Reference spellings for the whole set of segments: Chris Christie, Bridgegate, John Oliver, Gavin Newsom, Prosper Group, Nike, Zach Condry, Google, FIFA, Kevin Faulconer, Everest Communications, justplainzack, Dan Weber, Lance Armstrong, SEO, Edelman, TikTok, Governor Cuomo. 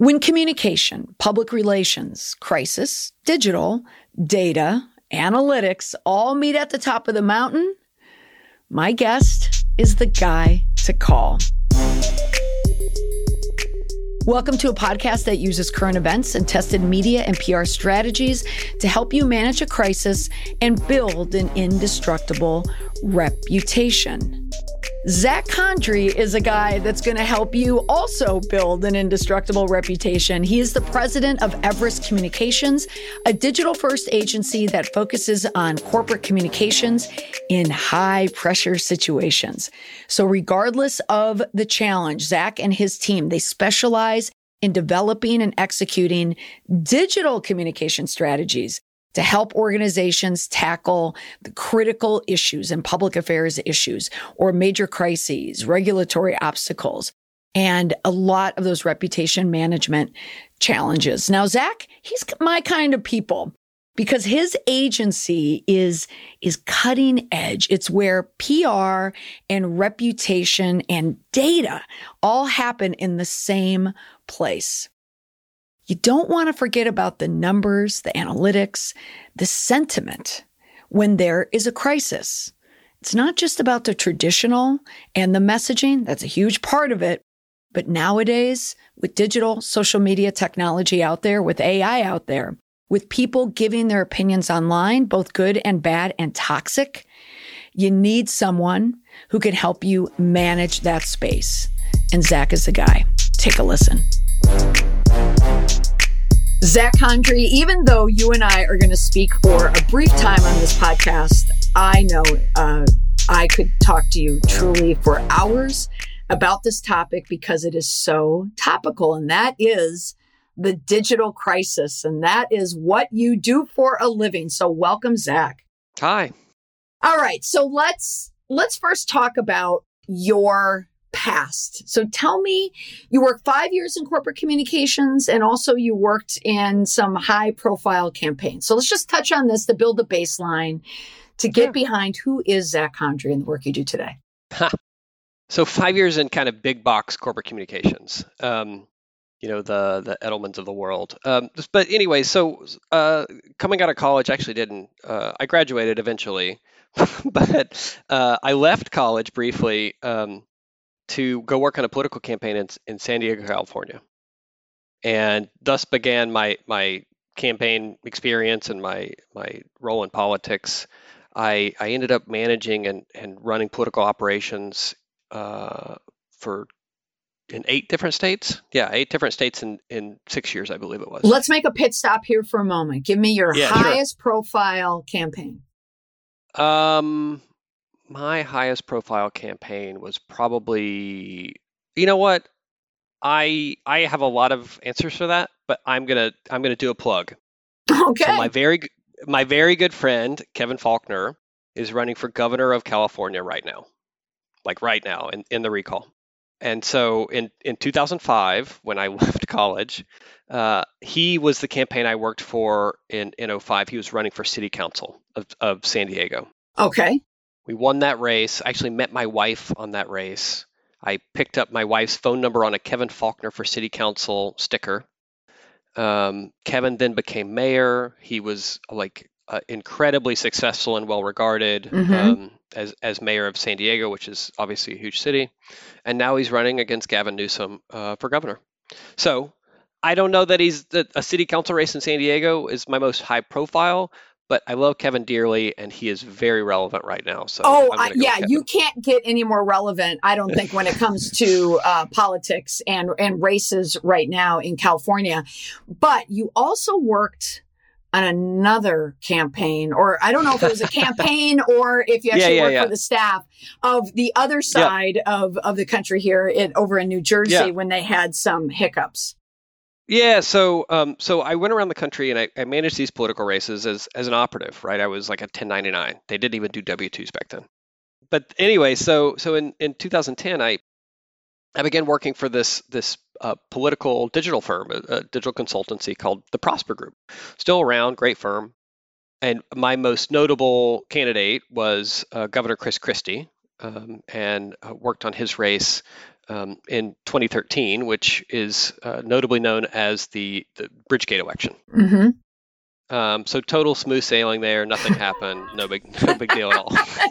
When communication, public relations, crisis, digital, data, analytics all meet at the top of the mountain, my guest is the guy to call. Welcome to a podcast that uses current events and tested media and PR strategies to help you manage a crisis and build an indestructible reputation. Zach Condry is a guy that's going to help you also build an indestructible reputation. He is the president of Everest Communications, a digital-first agency that focuses on corporate communications in high-pressure situations. So regardless of the challenge, Zach and his team, they specialize in developing and executing digital communication strategies to help organizations tackle the critical issues and public affairs issues or major crises, regulatory obstacles, and a lot of those reputation management challenges. Now, Zach, he's my kind of people because his agency is cutting edge. It's where PR and reputation and data all happen in the same place. You don't want to forget about the numbers, the analytics, the sentiment when there is a crisis. It's not just about the traditional and the messaging. That's a huge part of it. But nowadays, with digital social media technology out there, with AI out there, with people giving their opinions online, both good and bad and toxic, you need someone who can help you manage that space. And Zach is the guy. Take a listen. Zach Condry, even though you and I are going to speak for a brief time on this podcast, I know I could talk to you truly for hours about this topic because it is so topical, and that is the digital crisis, and that is what you do for a living. So welcome, Zach. Hi. All right. So let's first talk about your past. So tell me, you worked 5 years in corporate communications and also you worked in some high profile campaigns. So let's just touch on this to build the baseline to get behind who is Zach Condry and the work you do today. So 5 years in kind of big box corporate communications, the Edelmans of the world. But anyway, so coming out of college, I actually didn't. I graduated eventually, but I left college briefly to go work on a political campaign in San Diego, California. And thus began my campaign experience and my role in politics. I ended up managing and running political operations in 8 different states. Yeah, 8 different states in 6 years, I believe it was. Let's make a pit stop here for a moment. Give me your highest profile campaign. My highest profile campaign was probably, you know what? I have a lot of answers for that, but I'm gonna do a plug. Okay. So my very good friend Kevin Faulconer is running for governor of California right now, in the recall. And so in 2005, when I left college, he was the campaign I worked for in 05. He was running for city council of San Diego. Okay. We won that race. I actually met my wife on that race. I picked up my wife's phone number on a Kevin Faulconer for City Council sticker. Kevin then became mayor. He was incredibly successful and well-regarded as mayor of San Diego, which is obviously a huge city. And now he's running against Gavin Newsom for governor. So I don't know that a city council race in San Diego is my most high profile, but I love Kevin dearly, and he is very relevant right now. So, you can't get any more relevant, I don't think, when it comes to politics and races right now in California. But you also worked on another campaign, or I don't know if it was a campaign or if you actually worked for the staff of the other side of the country here over in New Jersey when they had some hiccups. Yeah, so I went around the country and I managed these political races as an operative, right? I was like a 1099. They didn't even do W-2s back then. But anyway, so in 2010, I began working for this political digital firm, a digital consultancy called the Prosper Group. Still around, great firm. And my most notable candidate was Governor Chris Christie, and worked on his race in 2013, which is notably known as the Bridgegate election. Mm-hmm. So total smooth sailing there. Nothing happened. No big deal at all.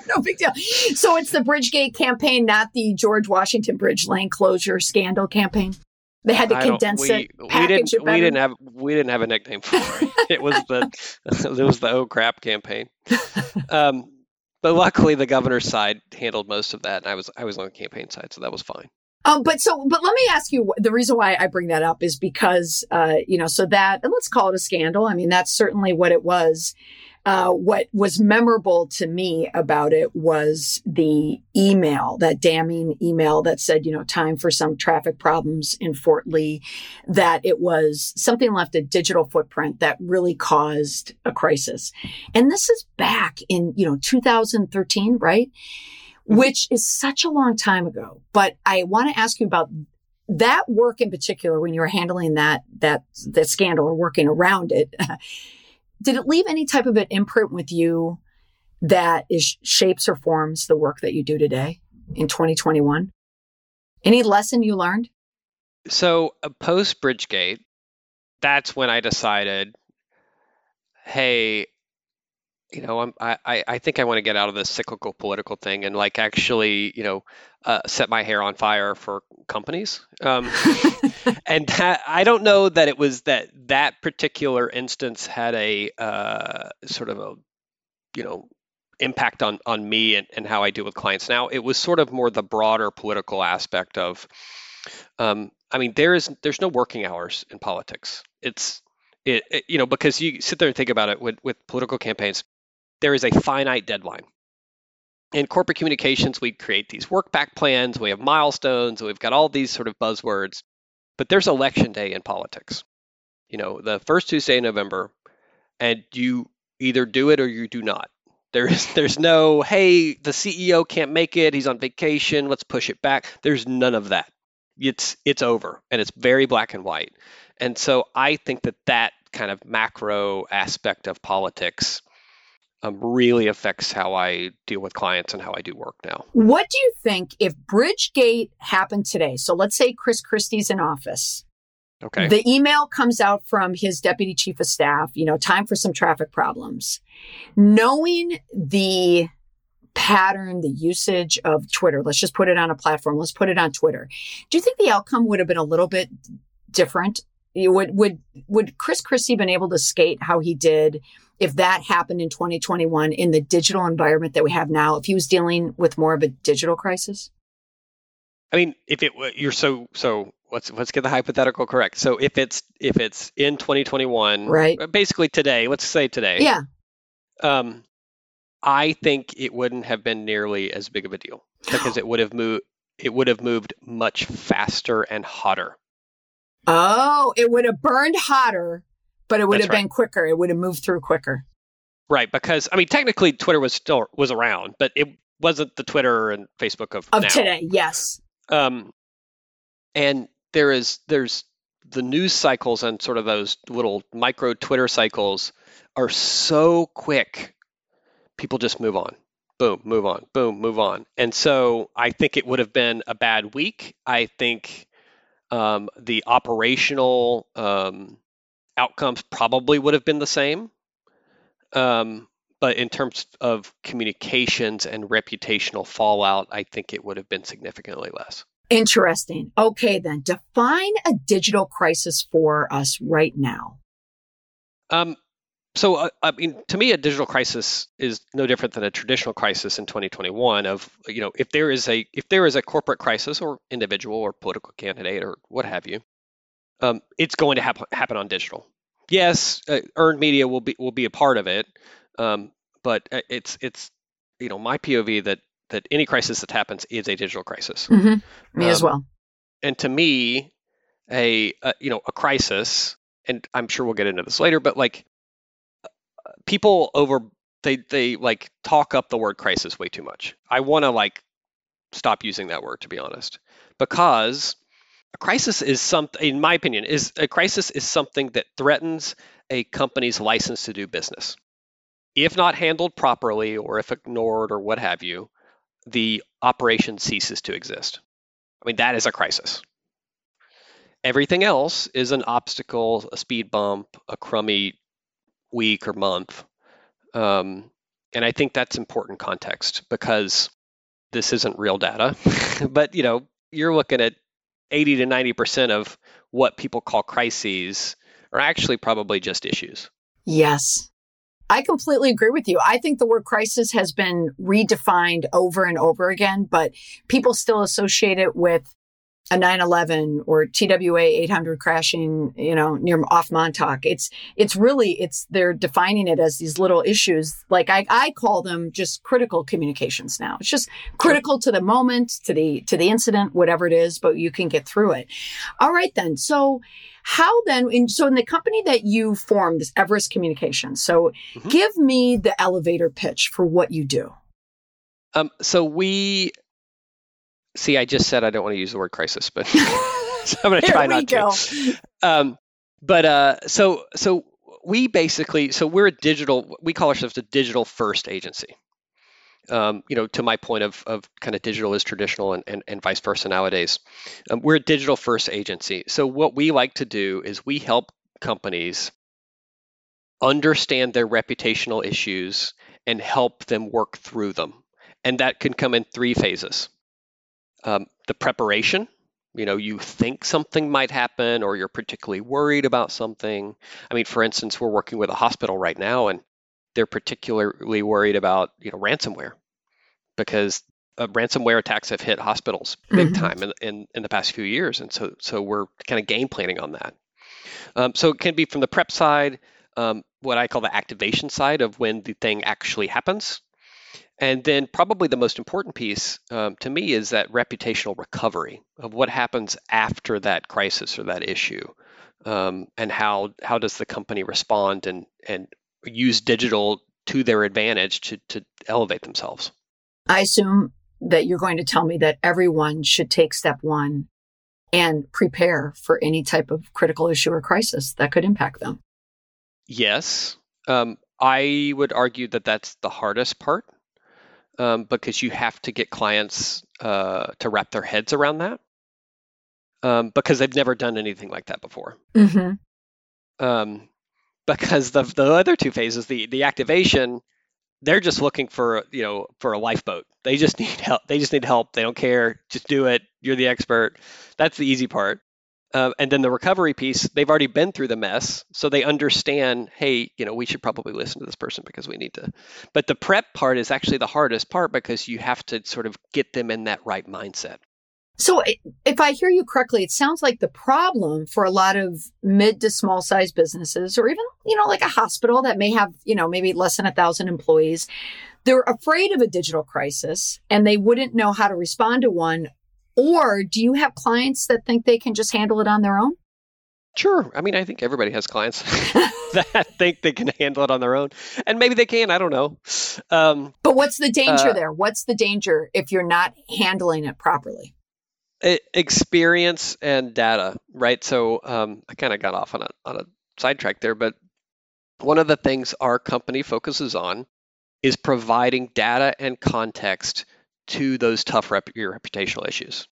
No big deal. So it's the Bridgegate campaign, not the George Washington Bridge lane closure scandal campaign. They had to condense it. We didn't have a nickname for it. It was the oh crap campaign. But luckily, the governor's side handled most of that, and I was on the campaign side, so that was fine. But let me ask you, the reason why I bring that up is because, and let's call it a scandal. I mean, that's certainly what it was. What was memorable to me about it was the email, that damning email that said, time for some traffic problems in Fort Lee, that it was something left a digital footprint that really caused a crisis. And this is back in, 2013, right? Which is such a long time ago. But I want to ask you about that work in particular when you were handling that scandal or working around it. Did it leave any type of an imprint with you that shapes or forms the work that you do today in 2021? Any lesson you learned? So post Bridgegate, that's when I decided, hey, I think I want to get out of this cyclical political thing and actually, set my hair on fire for companies. And that, I don't know that it was that particular instance had a sort of a, impact on me and how I deal with clients now. It was sort of more the broader political aspect of, there's no working hours in politics. Because you sit there and think about it with political campaigns. There is a finite deadline. In corporate communications, we create these work back plans, we have milestones, we've got all these sort of buzzwords, but there's election day in politics. The first Tuesday in November, and you either do it or you do not. There's no, hey, the CEO can't make it, he's on vacation, let's push it back. There's none of that. It's over, and it's very black and white. And so I think that kind of macro aspect of politics really affects how I deal with clients and how I do work now. What do you think if Bridgegate happened today? So let's say Chris Christie's in office. Okay. The email comes out from his deputy chief of staff, time for some traffic problems. Knowing the pattern, the usage of Twitter, let's just put it on a platform. Let's put it on Twitter. Do you think the outcome would have been a little bit different? Would Chris Christie been able to skate how he did if that happened in 2021 in the digital environment that we have now, if he was dealing with more of a digital crisis? I mean, let's get the hypothetical correct. So if it's in 2021, right? Basically today, let's say today. Yeah. I think it wouldn't have been nearly as big of a deal because it would have moved much faster and hotter. Oh, it would have burned hotter, but it would have been quicker. It would have moved through quicker. Right. Because, technically Twitter was around, but it wasn't the Twitter and Facebook of now. Today. Yes. And there's the news cycles and sort of those little micro Twitter cycles are so quick. People just move on. Boom, move on. Boom, move on. And so I think it would have been a bad week. I think the operational outcomes probably would have been the same. But in terms of communications and reputational fallout, I think it would have been significantly less. Interesting. Okay, then define a digital crisis for us right now. To me, a digital crisis is no different than a traditional crisis in 2021 of, if there is a corporate crisis or individual or political candidate or what have you, it's going to happen on digital. Yes, earned media will be a part of it. But it's, my POV that any crisis that happens is a digital crisis. Mm-hmm. Me as well. And to me, a crisis, and I'm sure we'll get into this later, but people they talk up the word crisis way too much. I want to stop using that word, to be honest, because a crisis is something, in my opinion, is something that threatens a company's license to do business. If not handled properly or if ignored or what have you, the operation ceases to exist. I mean, that is a crisis. Everything else is an obstacle, a speed bump, a crummy week or month. And I think that's important context, because this isn't real data, but you know, you're looking at 80 to 90% of what people call crises are actually probably just issues. Yes. I completely agree with you. I think the word crisis has been redefined over and over again, but people still associate it with a 9/11 or TWA 800 crashing, you know, near off Montauk. It's really they're defining it as these little issues. Like I call them just critical communications now. It's just critical to the moment, to the incident, whatever it is, but you can get through it. All right then. So how then, in the company that you formed, this Everest Communications, so give me the elevator pitch for what you do. I just said I don't want to use the word crisis, but so I'm going to try not to. So we basically, we're a digital, we call ourselves a digital first agency. You know, to my point of kind of digital is traditional and vice versa nowadays. We're a digital first agency. So what we like to do is we help companies understand their reputational issues and help them work through them. And that can come in three phases. The preparation, you know, you think something might happen or you're particularly worried about something. I mean, for instance, we're working with a hospital right now and they're particularly worried about, you know, ransomware, because ransomware attacks have hit hospitals big time in the past few years. And so we're kind of game planning on that. So it can be from the prep side, what I call the activation side of when the thing actually happens. And then probably the most important piece to me is that reputational recovery of what happens after that crisis or that issue, and how does the company respond and use digital to their advantage to elevate themselves. I assume that you're going to tell me that everyone should take step one and prepare for any type of critical issue or crisis that could impact them. Yes. I would argue that that's the hardest part. Because you have to get clients to wrap their heads around that, because they've never done anything like that before. Because the other two phases, the activation, they're just looking for a lifeboat. They just need help. They don't care. Just do it. You're the expert. That's the easy part. And then the recovery piece, they've already been through the mess, so they understand, hey, you know, we should probably listen to this person because we need to. But the prep part is actually the hardest part because you have to sort of get them in that right mindset. So if I hear you correctly, it sounds like the problem for a lot of mid to small size businesses, or even, you know, like a hospital that may have, you know, maybe less than 1,000 employees, they're afraid of a digital crisis and they wouldn't know how to respond to one. Or do you have clients that think they can just handle it on their own? Sure. I mean, I think everybody has clients that think they can handle it on their own. And maybe they can. I don't know. But what's the danger there? What's the danger if you're not handling it properly? Experience and data, right? So I kind of got off on a sidetrack there. But one of the things our company focuses on is providing data and context to those tough reputational issues.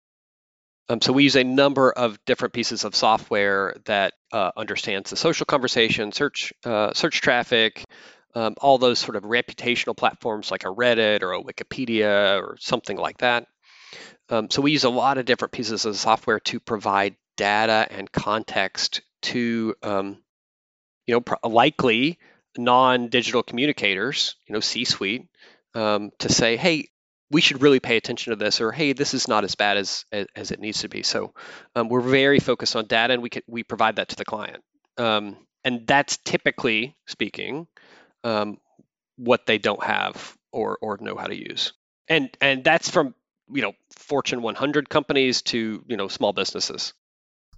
So we use a number of different pieces of software that understands the social conversation, search traffic, all those sort of reputational platforms like a Reddit or a Wikipedia or something like that. So we use a lot of different pieces of software to provide data and context to, you know, likely non-digital communicators, you know, C-suite, to say, hey, we should really pay attention to this, or hey, this is not as bad as it needs to be. So we're very focused on data, and we provide that to the client, and that's typically speaking what they don't have or know how to use, and that's from, you know, Fortune 100 companies to, you know, small businesses.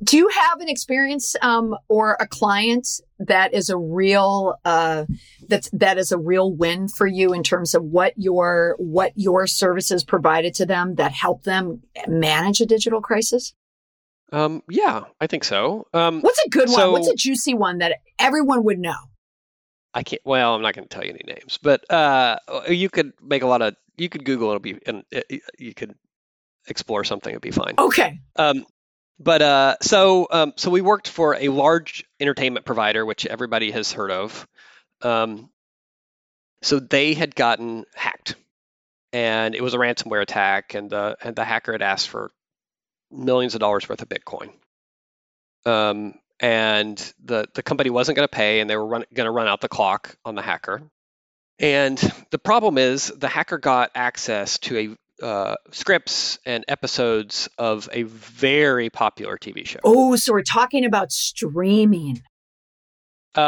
Do you have an experience or a client that is a real real win for you in terms of what your services provided to them that helped them manage a digital crisis? Yeah, I think so. What's a good one? What's a juicy one that everyone would know? Well, I'm not going to tell you any names, but you could Google. It'll be, and you could explore something, it'd be fine. Okay. So we worked for a large entertainment provider, which everybody has heard of. So they had gotten hacked, and it was a ransomware attack, and the hacker had asked for millions of dollars worth of Bitcoin. And the company wasn't going to pay, and they were going to run out the clock on the hacker. And the problem is the hacker got access to scripts and episodes of a very popular TV show. Oh, so we're talking about streaming. Yeah.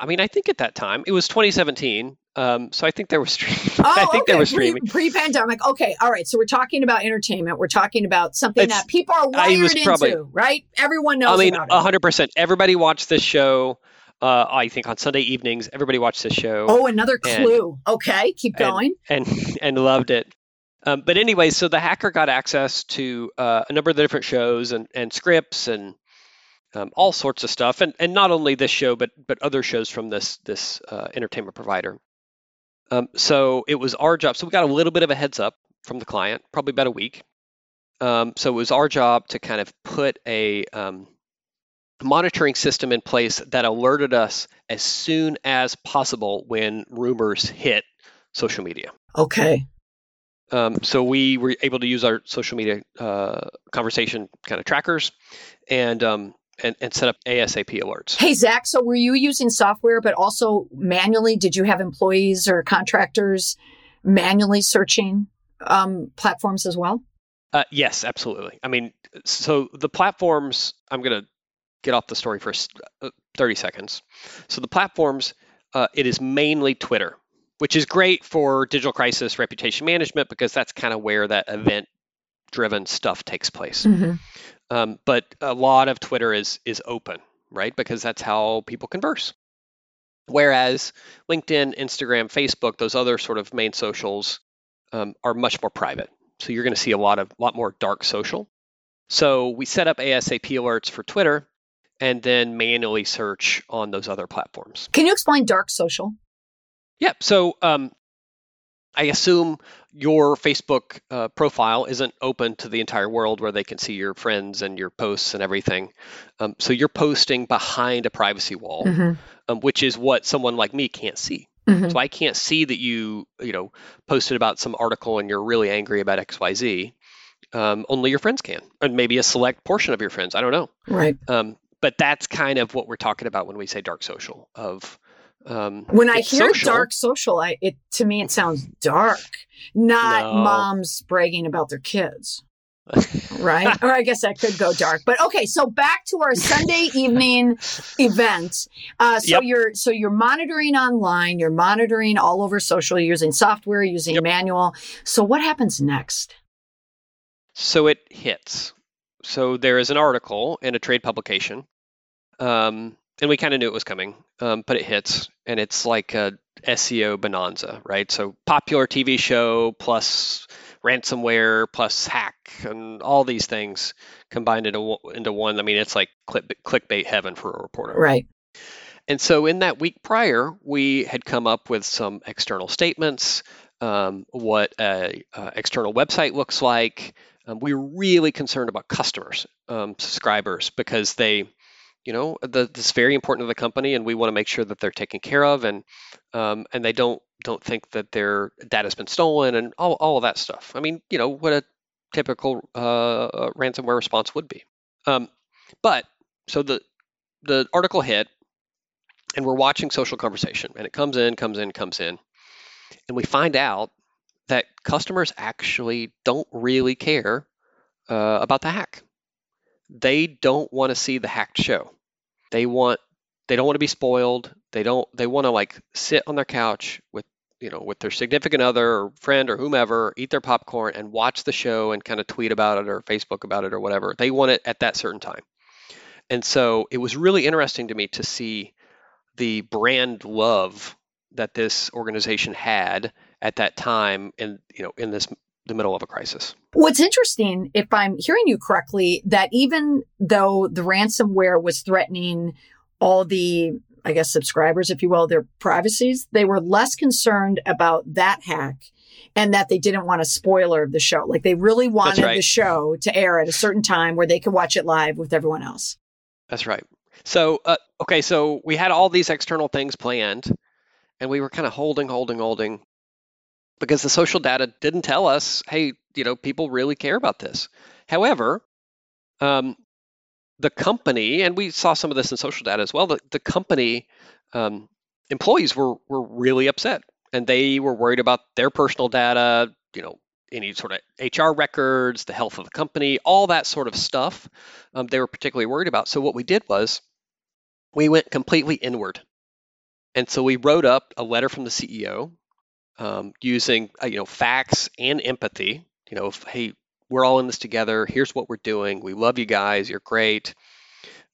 I mean, I think at that time it was 2017. So I think there was streaming. Pre-pandemic. Okay. All right. So we're talking about entertainment. We're talking about something that people are wired into, right? Everyone knows. I mean, 100%. Everybody watched this show. I think on Sunday evenings, everybody watched this show. Oh, another clue. Okay. Keep going. And loved it. But anyway, so the hacker got access to a number of the different shows and scripts and all sorts of stuff, and not only this show, but other shows from this entertainment provider. So it was our job. So we got a little bit of a heads up from the client, probably about a week. So it was our job to kind of put a monitoring system in place that alerted us as soon as possible when rumors hit social media. Okay. So we were able to use our social media conversation kind of trackers and set up ASAP alerts. Hey, Zach, so were you using software, but also manually? Did you have employees or contractors manually searching platforms as well? Yes, absolutely. I mean, so the platforms, I'm going to get off the story for 30 seconds. So the platforms, it is mainly Twitter, which is great for digital crisis reputation management because that's kind of where that event-driven stuff takes place. Mm-hmm. But a lot of Twitter is open, right? Because that's how people converse. Whereas LinkedIn, Instagram, Facebook, those other sort of main socials are much more private. So you're going to see a lot more dark social. So we set up ASAP alerts for Twitter and then manually search on those other platforms. Can you explain dark social? Yeah. So I assume your Facebook profile isn't open to the entire world where they can see your friends and your posts and everything. So you're posting behind a privacy wall, mm-hmm. Which is what someone like me can't see. Mm-hmm. So I can't see that you posted about some article and you're really angry about XYZ. Only your friends can, and maybe a select portion of your friends. I don't know. Right. But that's kind of what we're talking about when we say dark social of... when I hear social. Dark social, to me, it sounds dark, moms bragging about their kids, right? Or I guess that could go dark. But okay, so back to our Sunday evening event. Yep. You're monitoring online, you're monitoring all over social, you're using software, using manual. So what happens next? So it hits. So there is an article in a trade publication. And we kind of knew it was coming, but it hits, and it's like a SEO bonanza, right? So popular TV show plus ransomware plus hack and all these things combined into one. I mean, it's like clickbait heaven for a reporter. Right. And so in that week prior, we had come up with some external statements, what an external website looks like. We were really concerned about customers, subscribers, because they... this is very important to the company, and we want to make sure that they're taken care of, and they don't think that their data has been stolen, and all of that stuff. I mean, what a typical ransomware response would be. But so the article hit, and we're watching social conversation, and it comes in, and we find out that customers actually don't really care about the hack. They don't want to see the hacked show. They don't want to be spoiled. They want to like sit on their couch with their significant other or friend or whomever, eat their popcorn and watch the show and kind of tweet about it or Facebook about it or whatever. They want it at that certain time. And so it was really interesting to me to see the brand love that this organization had at that time and, in this the middle of a crisis. What's interesting, if I'm hearing you correctly, that even though the ransomware was threatening all the, I guess, subscribers, if you will, their privacies, they were less concerned about that hack and that they didn't want a spoiler of the show. Like they really wanted the show to air at a certain time where they could watch it live with everyone else. That's right. So, okay, so we had all these external things planned and we were kind of holding because the social data didn't tell us, hey, you know, people really care about this. However, the company, and we saw some of this in social data as well, the company employees were really upset and they were worried about their personal data, you know, any sort of HR records, the health of the company, all that sort of stuff they were particularly worried about. So what we did was we went completely inward. And so we wrote up a letter from the CEO using, you know, facts and empathy, you know, hey, we're all in this together. Here's what we're doing. We love you guys. You're great.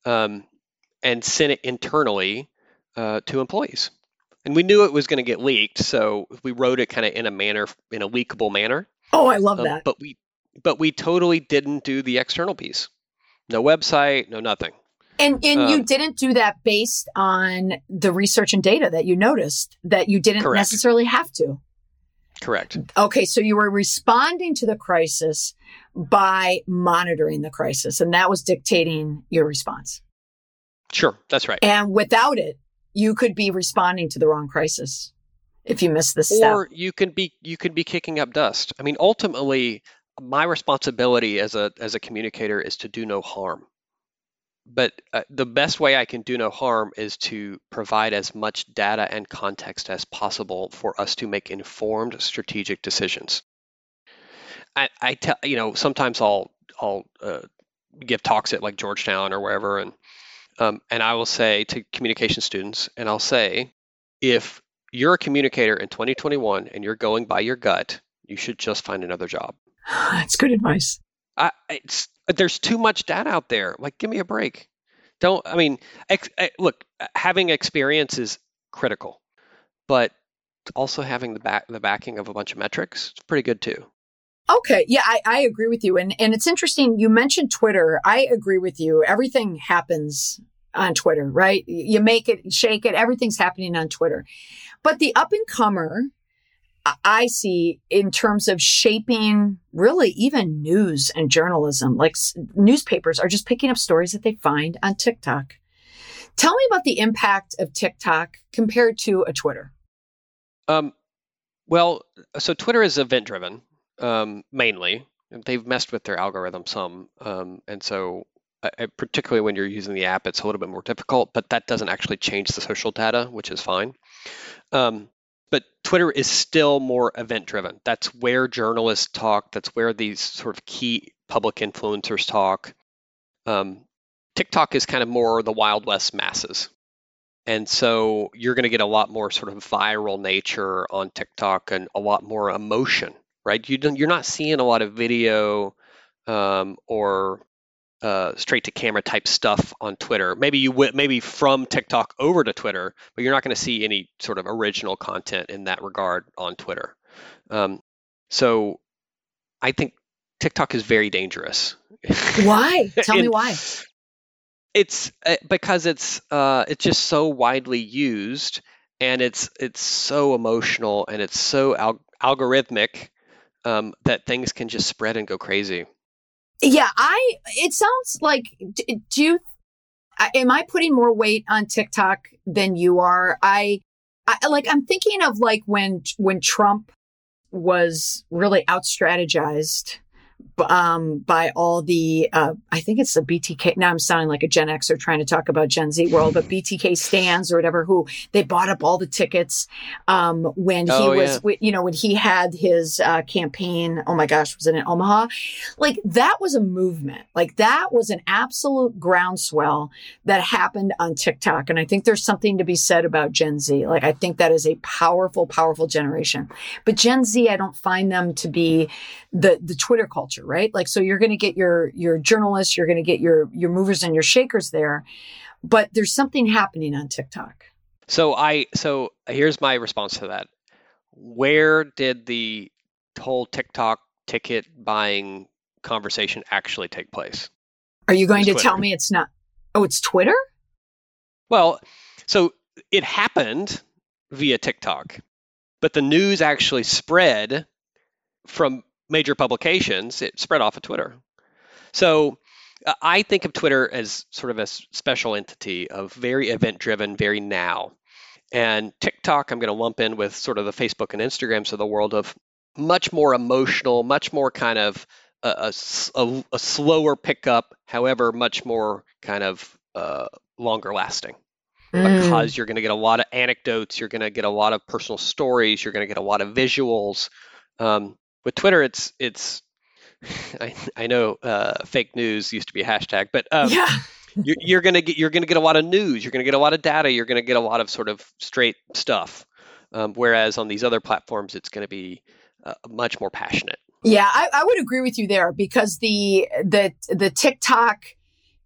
And sent it internally to employees. And we knew it was going to get leaked. So we wrote it kind of in a manner, in a leakable manner. Oh, I love that. But we totally didn't do the external piece. No website, no nothing. And you didn't do that based on the research and data that you noticed that you didn't necessarily have to. Correct. Okay, so you were responding to the crisis by monitoring the crisis, and that was dictating your response. Sure, that's right. And without it, you could be responding to the wrong crisis if you miss this step. Or you could be kicking up dust. I mean, ultimately, my responsibility as a communicator is to do no harm. But the best way I can do no harm is to provide as much data and context as possible for us to make informed strategic decisions. I tell, you know, sometimes I'll give talks at like Georgetown or wherever, and I will say to communication students, and I'll say, if you're a communicator in 2021 and you're going by your gut, you should just find another job. That's good advice. There's too much data out there. Like, give me a break. Look, having experience is critical, but also having the backing of a bunch of metrics is pretty good too. Okay. Yeah, I agree with you. And it's interesting. You mentioned Twitter. I agree with you. Everything happens on Twitter, right? You make it, shake it. Everything's happening on Twitter. But the up and comer I see in terms of shaping really even news and journalism, like newspapers are just picking up stories that they find on TikTok. Tell me about the impact of TikTok compared to a Twitter. Well, so Twitter is event driven, mainly. They've messed with their algorithm some. And so particularly when you're using the app, it's a little bit more difficult, but that doesn't actually change the social data, which is fine. But Twitter is still more event-driven. That's where journalists talk. That's where these sort of key public influencers talk. TikTok is kind of more the Wild West masses. And so you're going to get a lot more sort of viral nature on TikTok and a lot more emotion, right? You're not seeing a lot of video or straight-to-camera type stuff on Twitter. Maybe maybe from TikTok over to Twitter, but you're not going to see any sort of original content in that regard on Twitter. So I think TikTok is very dangerous. Why? Tell me why. It's because it's just so widely used, and it's so emotional, and it's so algorithmic that things can just spread and go crazy. Yeah, it sounds like, am I putting more weight on TikTok than you are? I'm thinking of like when Trump was really out-strategized by all the, I think it's the BTK, now I'm sounding like a Gen Xer trying to talk about Gen Z world, but BTK stands or whatever, who they bought up all the tickets when he had his campaign, oh my gosh, was it in Omaha? Like that was a movement. Like that was an absolute groundswell that happened on TikTok. And I think there's something to be said about Gen Z. Like I think that is a powerful, powerful generation. But Gen Z, I don't find them to be the Twitter culture. Right? Like, so you're going to get your journalists, you're going to get your movers and your shakers there, but there's something happening on TikTok. So here's my response to that. Where did the whole TikTok ticket buying conversation actually take place? Are you going to tell me it's not? Oh, it's Twitter? Well, so it happened via TikTok, but the news actually spread from major publications, it spread off of Twitter. So I think of Twitter as sort of a special entity of very event-driven, very now. And TikTok, I'm going to lump in with sort of the Facebook and Instagrams of the world, of much more emotional, much more kind of a slower pickup, however, much more kind of longer lasting. Because you're going to get a lot of anecdotes, you're going to get a lot of personal stories, you're going to get a lot of visuals. With Twitter, it's I know fake news used to be a hashtag, but yeah. you're going to get a lot of news, you're going to get a lot of data, you're going to get a lot of sort of straight stuff. Whereas on these other platforms, it's going to be much more passionate. Yeah, I would agree with you there, because the TikTok,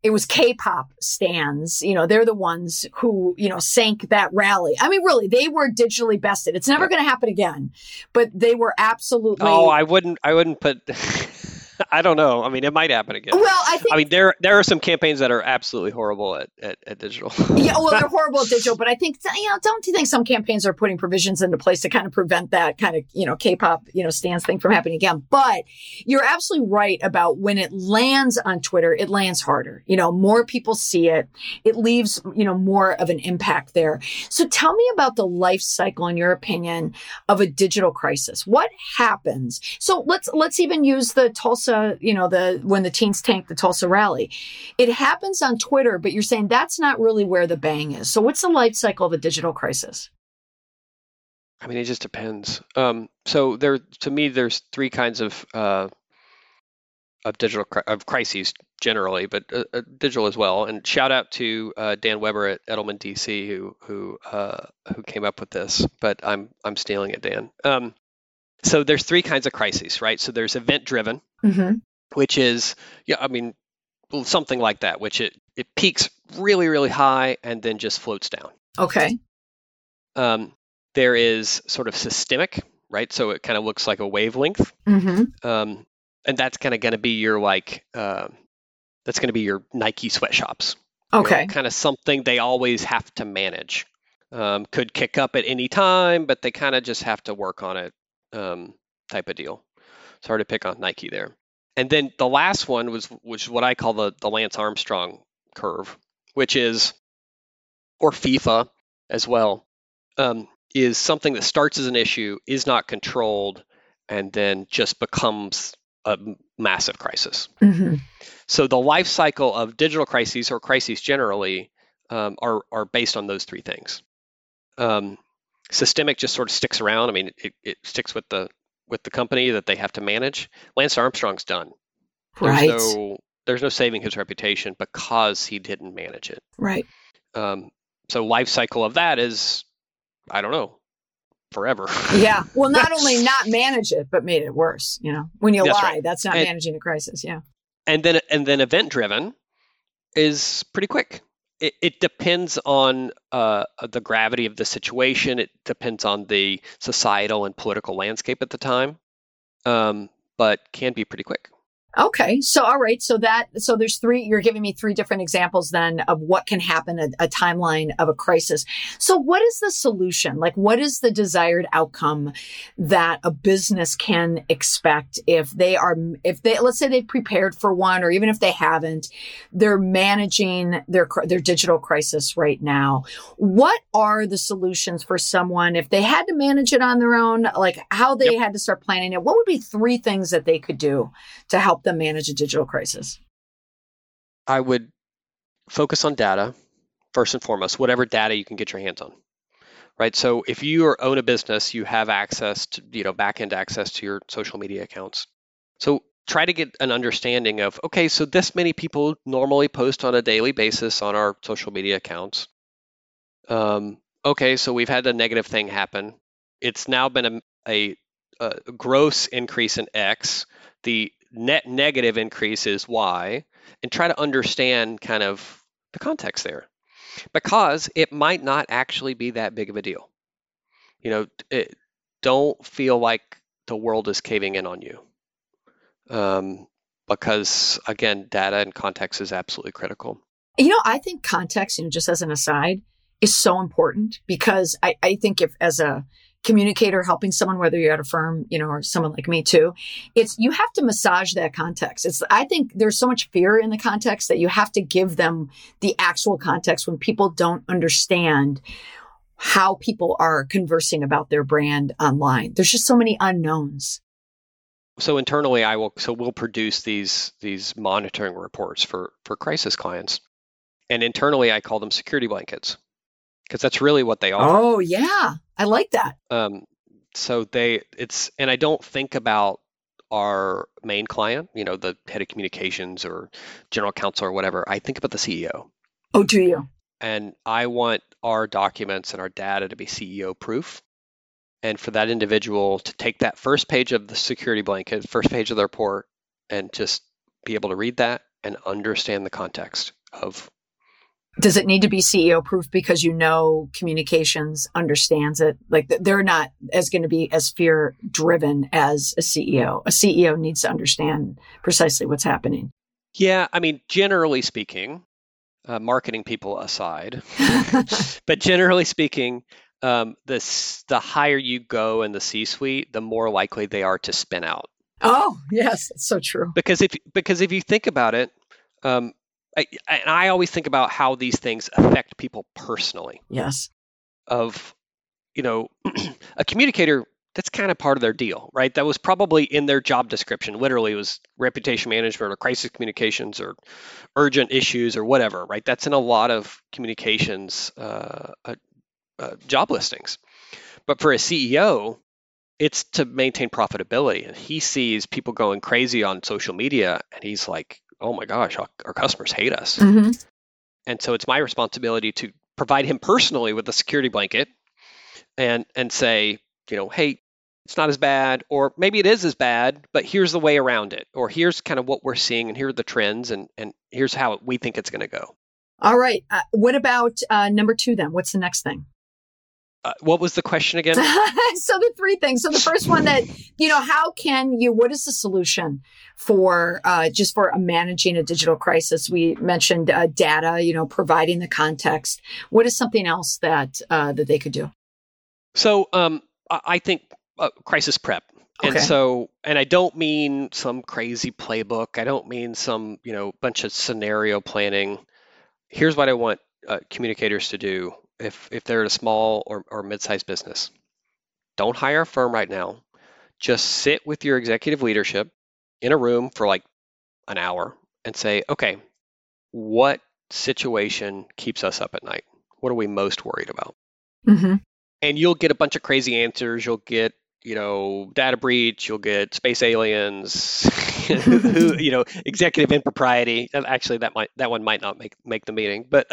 it was K-pop stans, you know, they're the ones who, you know, sank that rally. I mean, really, they were digitally bested. It's never going to happen again, but they were absolutely. Oh, I wouldn't put, I don't know. I mean, it might happen again. Well, I mean, there are some campaigns that are absolutely horrible at digital. Yeah, well, they're horrible at digital, but I think, you know, don't you think some campaigns are putting provisions into place to kind of prevent that kind of, you know, K-pop, you know, stans thing from happening again? But you're absolutely right about when it lands on Twitter, it lands harder. You know, more people see it. It leaves, you know, more of an impact there. So tell me about the life cycle, in your opinion, of a digital crisis. What happens? So let's even use the Tulsa, you know, when the teens tanked the Tulsa rally. It happens on Twitter, but you're saying that's not really where the bang is. So what's the life cycle of a digital crisis? I mean, it just depends. So there, to me, there's three kinds of digital crises generally, but digital as well. And shout out to Dan Weber at Edelman DC who came up with this, but I'm stealing it, Dan. So there's three kinds of crises, right? So there's event-driven, which is, yeah, I mean, something like that, which it peaks really, really high and then just floats down. Okay. There is sort of systemic, right? So it kind of looks like a wavelength, and that's kind of going to be your that's going to be your Nike sweatshops. Okay. You know, kind of something they always have to manage. Could kick up at any time, but they kind of just have to work on it. Type of deal. It's hard to pick on Nike there. And then the last one was, which is what I call the Lance Armstrong curve, which is, or FIFA as well, is something that starts as an issue, is not controlled, and then just becomes a massive crisis. So the life cycle of digital crises, or crises generally, are based on those three things. Systemic just sort of sticks around. I mean, it sticks with the company that they have to manage. Lance Armstrong's done. Right. There's no saving his reputation because he didn't manage it. Right. So life cycle of that is, I don't know, forever. Yeah. Well, not only not manage it, but made it worse. You know, when you that's lie, right. That's not managing a crisis. Yeah. And then event driven is pretty quick. It depends on the gravity of the situation. It depends on the societal and political landscape at the time, but can be pretty quick. Okay. So, all right. So there's three, you're giving me three different examples then of what can happen, a timeline of a crisis. So what is the solution? Like, what is the desired outcome that a business can expect if they, let's say they've prepared for one, or even if they haven't, they're managing their digital crisis right now. What are the solutions for someone if they had to manage it on their own, like how they had to start planning it? What would be three things that they could do to help them manage a digital crisis? I would focus on data first and foremost, whatever data you can get your hands on, right? So if you own a business, you have access to, you know, back-end access to your social media accounts. So try to get an understanding of, okay, so this many people normally post on a daily basis on our social media accounts. Okay, so we've had a negative thing happen. It's now been a gross increase in X. The net negative increase is Y, and try to understand kind of the context there, because it might not actually be that big of a deal. You know, don't feel like the world is caving in on you, because again, data and context is absolutely critical. You know, I think context, you know, just as an aside, is so important, because I think if as a communicator helping someone, whether you're at a firm, you know, or someone like me too, it's, you have to massage that context. It's, I think there's so much fear in the context that you have to give them the actual context when people don't understand how people are conversing about their brand online. There's just so many unknowns. So internally, we'll produce these monitoring reports for crisis clients. And internally, I call them security blankets, because that's really what they are. Oh, yeah. I like that. So I don't think about our main client, you know, the head of communications or general counsel or whatever. I think about the CEO. Oh, do you? And I want our documents and our data to be CEO proof. And for that individual to take that first page of the security blanket, first page of the report, and just be able to read that and understand the context of. Does it need to be CEO proof because, you know, communications understands it? Like they're not as going to be as fear driven as a CEO. A CEO needs to understand precisely what's happening. Yeah. I mean, generally speaking, marketing people aside, but generally speaking, the higher you go in the C-suite, the more likely they are to spin out. Oh, yes. That's so true. Because if you think about it, I always think about how these things affect people personally. Yes. Of, you know, a communicator, that's kind of part of their deal, right? That was probably in their job description. Literally, it was reputation management or crisis communications or urgent issues or whatever, right? That's in a lot of communications job listings. But for a CEO, it's to maintain profitability. And he sees people going crazy on social media, and he's like, oh my gosh, our customers hate us. Mm-hmm. And so it's my responsibility to provide him personally with a security blanket and say, you know, hey, it's not as bad, or maybe it is as bad, but here's the way around it, or here's kind of what we're seeing, and here are the trends, and here's how we think it's going to go. All right. What about number two then? What's the next thing? What was the question again? So the three things. So the first one that, you know, what is the solution for just for managing a digital crisis? We mentioned data, you know, providing the context. What is something else that that they could do? So I think crisis prep. Okay. And I don't mean some crazy playbook. I don't mean some, you know, bunch of scenario planning. Here's what I want communicators to do. If they're at a small or mid-sized business, don't hire a firm right now. Just sit with your executive leadership in a room for like an hour and say, okay, what situation keeps us up at night? What are we most worried about? Mm-hmm. And you'll get a bunch of crazy answers. You'll get, you know, data breach, you'll get space aliens, who, you know, executive impropriety. Actually, that one might not make the meeting, but,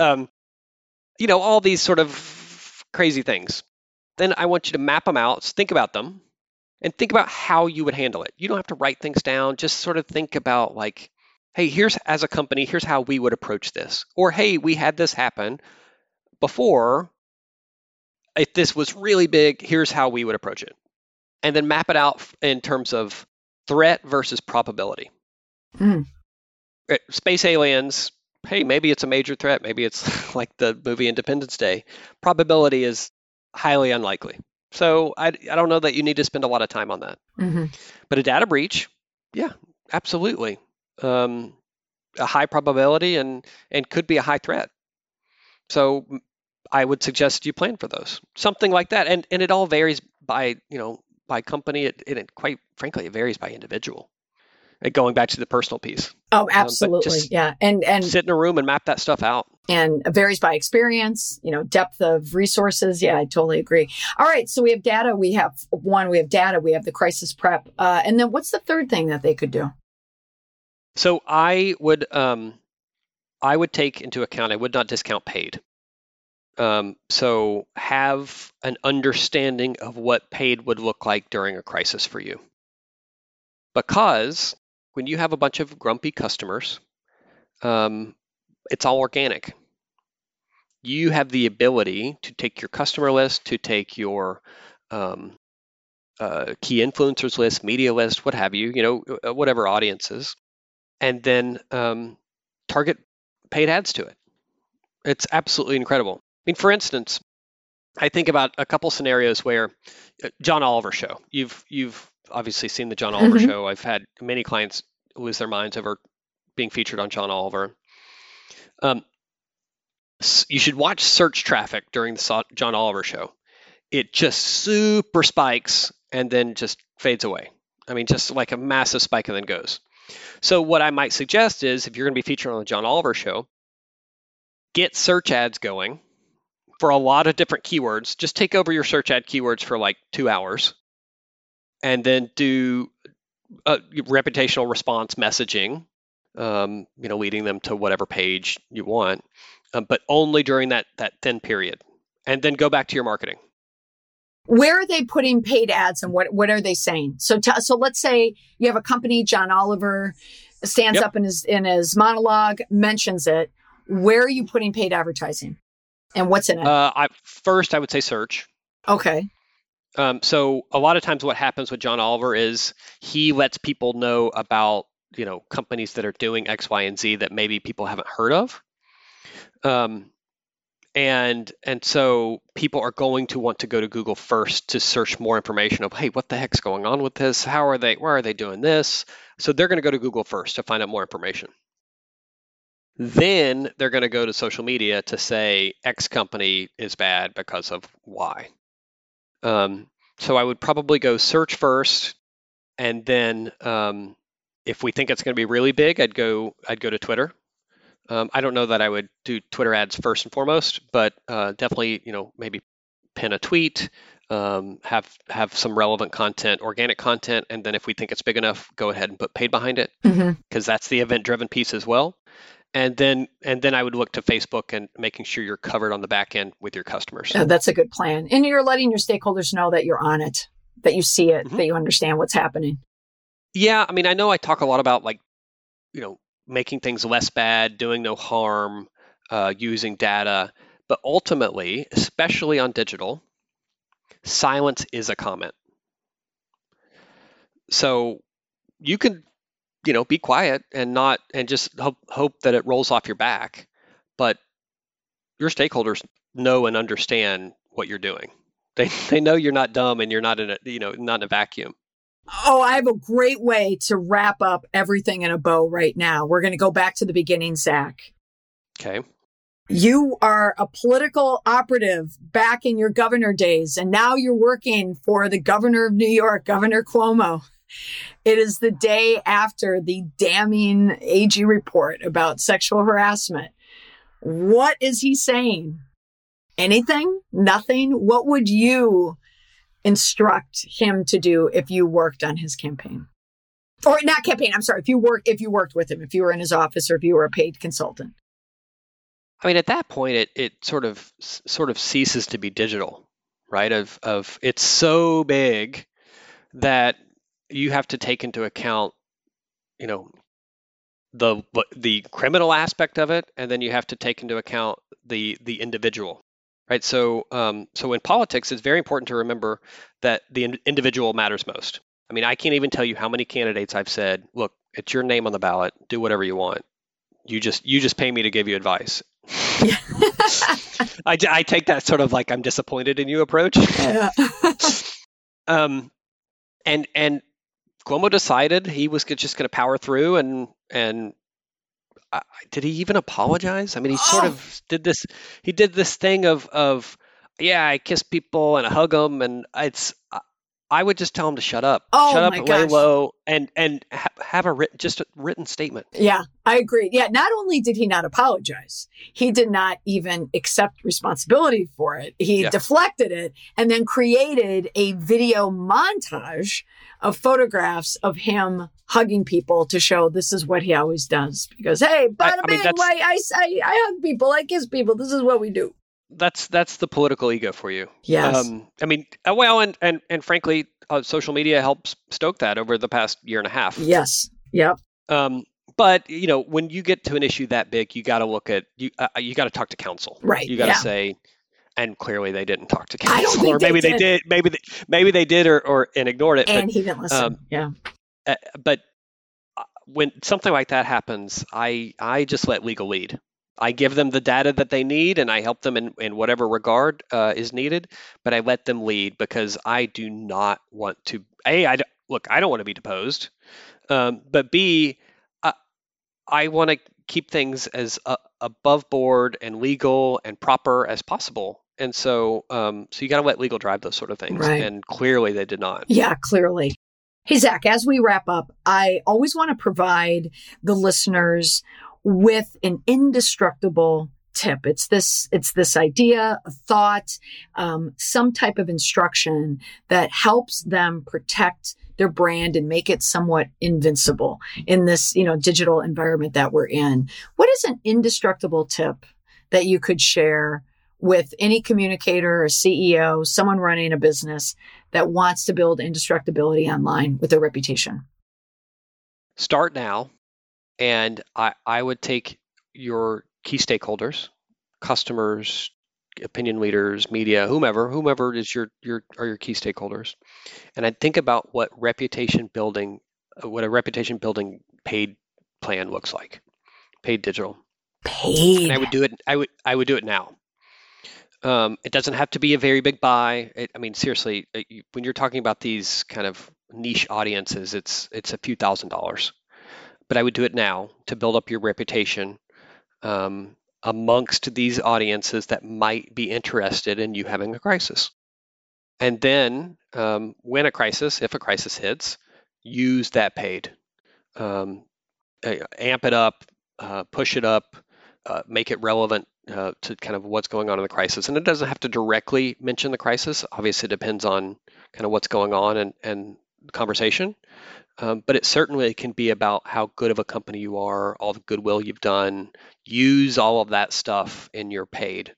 you know, all these sort of crazy things. Then I want you to map them out, think about them, and think about how you would handle it. You don't have to write things down. Just sort of think about like, hey, as a company, here's how we would approach this. Or, hey, we had this happen before. If this was really big, here's how we would approach it. And then map it out in terms of threat versus probability. Mm. Space aliens. Hey, maybe it's a major threat. Maybe it's like the movie Independence Day. Probability is highly unlikely. So I don't know that you need to spend a lot of time on that. Mm-hmm. But a data breach, yeah, absolutely. A high probability and could be a high threat. So I would suggest you plan for those. Something like that. And it all varies by, you know, by company. It quite frankly, it varies by individual. Going back to the personal piece. Oh, absolutely. Yeah. And sit in a room and map that stuff out. And varies by experience, you know, depth of resources. Yeah, I totally agree. All right. So we have data. We have the crisis prep. And then what's the third thing that they could do? So I would take into account, I would not discount paid. So have an understanding of what paid would look like during a crisis for you. Because when you have a bunch of grumpy customers, it's all organic. You have the ability to take your customer list, to take your key influencers list, media list, what have you, you know, whatever audiences, and then target paid ads to it. It's absolutely incredible. I mean, for instance, I think about a couple scenarios where John Oliver show. You've obviously seen the John Oliver show. I've had many clients lose their minds over being featured on John Oliver. You should watch search traffic during the John Oliver show. It just super spikes and then just fades away. I mean, just like a massive spike and then goes. So what I might suggest is, if you're going to be featured on the John Oliver show, get search ads going for a lot of different keywords. Just take over your search ad keywords for like 2 hours, and then do reputational response messaging, leading them to whatever page you want, but only during that thin period, and then go back to your marketing. Where are they putting paid ads, and what are they saying? So let's say you have a company, John Oliver stands up in his monologue, mentions it. Where are you putting paid advertising, and what's in it? First, I would say search. Okay. So a lot of times what happens with John Oliver is he lets people know about, companies that are doing X, Y, and Z that maybe people haven't heard of. And so people are going to want to go to Google first to search more information of, hey, what the heck's going on with this? Why are they doing this? So they're going to go to Google first to find out more information. Then they're going to go to social media to say X company is bad because of Y. So I would probably go search first, and then if we think it's going to be really big, I'd go to Twitter. I don't know that I would do Twitter ads first and foremost, but definitely, maybe pin a tweet, have some relevant content, organic content, and then if we think it's big enough, go ahead and put paid behind it, because that's the event-driven piece as well. And then I would look to Facebook and making sure you're covered on the back end with your customers. Yeah, that's a good plan, and you're letting your stakeholders know that you're on it, that you see it, that you understand what's happening. Yeah, I mean, I know I talk a lot about making things less bad, doing no harm, using data. But ultimately, especially on digital, silence is a comment. So you can, be quiet and just hope that it rolls off your back. But your stakeholders know and understand what you're doing. They know you're not dumb and you're not in a, not in a vacuum. Oh, I have a great way to wrap up everything in a bow right now. We're going to go back to the beginning, Zach. Okay. You are a political operative back in your governor days, and now you're working for the governor of New York, Governor Cuomo. It is the day after the damning AG report about sexual harassment. What is he saying? Anything? Nothing? What would you instruct him to do if you worked on his campaign? Or not campaign, I'm sorry, if you worked with him, if you were in his office or if you were a paid consultant. I mean, at that point it sort of ceases to be digital, right? Of it's so big that you have to take into account, the criminal aspect of it, and then you have to take into account the individual. Right. So in politics, it's very important to remember that the individual matters most. I mean, I can't even tell you how many candidates I've said, look, it's your name on the ballot. Do whatever you want. You just pay me to give you advice. I take that sort of like I'm disappointed in you approach. Yeah. And Cuomo decided he was just going to power through and. Did he even apologize? I mean, he sort of did this. He did this thing of I kiss people and I hug them, and it's. I would just tell him to shut up, lay low, and have a written statement. Yeah, I agree. Yeah, not only did he not apologize, he did not even accept responsibility for it. He deflected it and then created a video montage of photographs of him hugging people to show this is what he always does. Because, hey, I hug people, I kiss people. This is what we do. That's the political ego for you. Yes. And frankly, social media helps stoke that over the past year and a half. Yes. Yep. But when you get to an issue that big, you got to look at you got to talk to counsel. Right. You got to say, and clearly they didn't talk to counsel, I don't think or maybe they did. Maybe they did, or ignored it. And he didn't listen. But when something like that happens, I just let legal lead. I give them the data that they need, and I help them in whatever regard is needed, but I let them lead because I do not want to, I don't want to be deposed, but B, I want to keep things as above board and legal and proper as possible. And so, so you got to let legal drive those sort of things. Right. And clearly they did not. Yeah, clearly. Hey, Zach, as we wrap up, I always want to provide the listeners with an indestructible tip. It's this idea, a thought, some type of instruction that helps them protect their brand and make it somewhat invincible in this, digital environment that we're in. What is an indestructible tip that you could share with any communicator or CEO, someone running a business that wants to build indestructibility online with their reputation? Start now. And I would take your key stakeholders, customers, opinion leaders, media, whomever is your key stakeholders. And I'd think about what a reputation building paid plan looks like. Paid digital. Paid. And I would do it now. It doesn't have to be a very big buy. Seriously, when you're talking about these kind of niche audiences, it's a few $1,000s. But I would do it now to build up your reputation amongst these audiences that might be interested in you having a crisis. And then when a crisis, if a crisis hits, use that paid. Amp it up, push it up, make it relevant to kind of what's going on in the crisis. And it doesn't have to directly mention the crisis. Obviously, it depends on kind of what's going on and conversation. But it certainly can be about how good of a company you are, all the goodwill you've done. Use all of that stuff in your paid.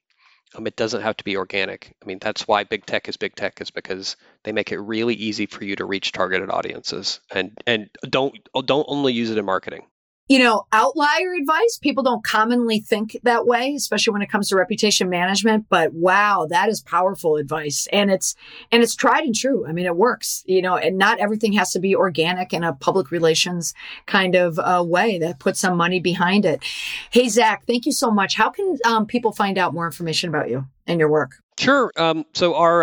It doesn't have to be organic. That's why big tech is because they make it really easy for you to reach targeted audiences. And don't only use it in marketing. Outlier advice, people don't commonly think that way, especially when it comes to reputation management, but wow, that is powerful advice. And it's tried and true. It works, and not everything has to be organic in a public relations kind of way that puts some money behind it. Hey, Zach, thank you so much. How can people find out more information about you and your work? Sure. So our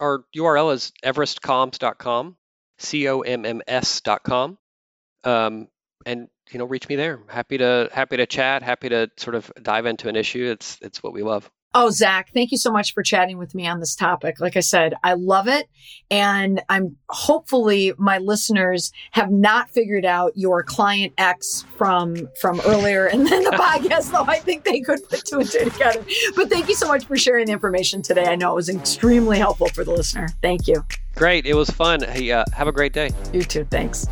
URL is everestcomms.com, COMMS.com. And reach me there. Happy to chat, happy to sort of dive into an issue. It's what we love. Oh, Zach, thank you so much for chatting with me on this topic. Like I said, I love it. And I'm hopefully my listeners have not figured out your client X from earlier and then the podcast, though I think they could put two and two together. But thank you so much for sharing the information today. I know it was extremely helpful for the listener. Thank you. Great. It was fun. Hey, have a great day. You too. Thanks.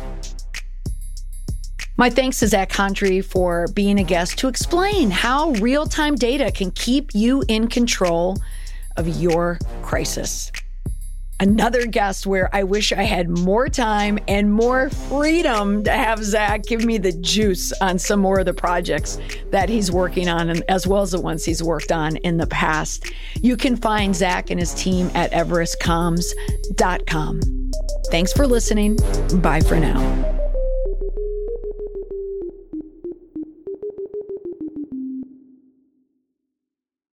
My thanks to Zach Condry for being a guest to explain how real-time data can keep you in control of your crisis. Another guest where I wish I had more time and more freedom to have Zach give me the juice on some more of the projects that he's working on, and as well as the ones he's worked on in the past. You can find Zach and his team at everestcomms.com. Thanks for listening. Bye for now.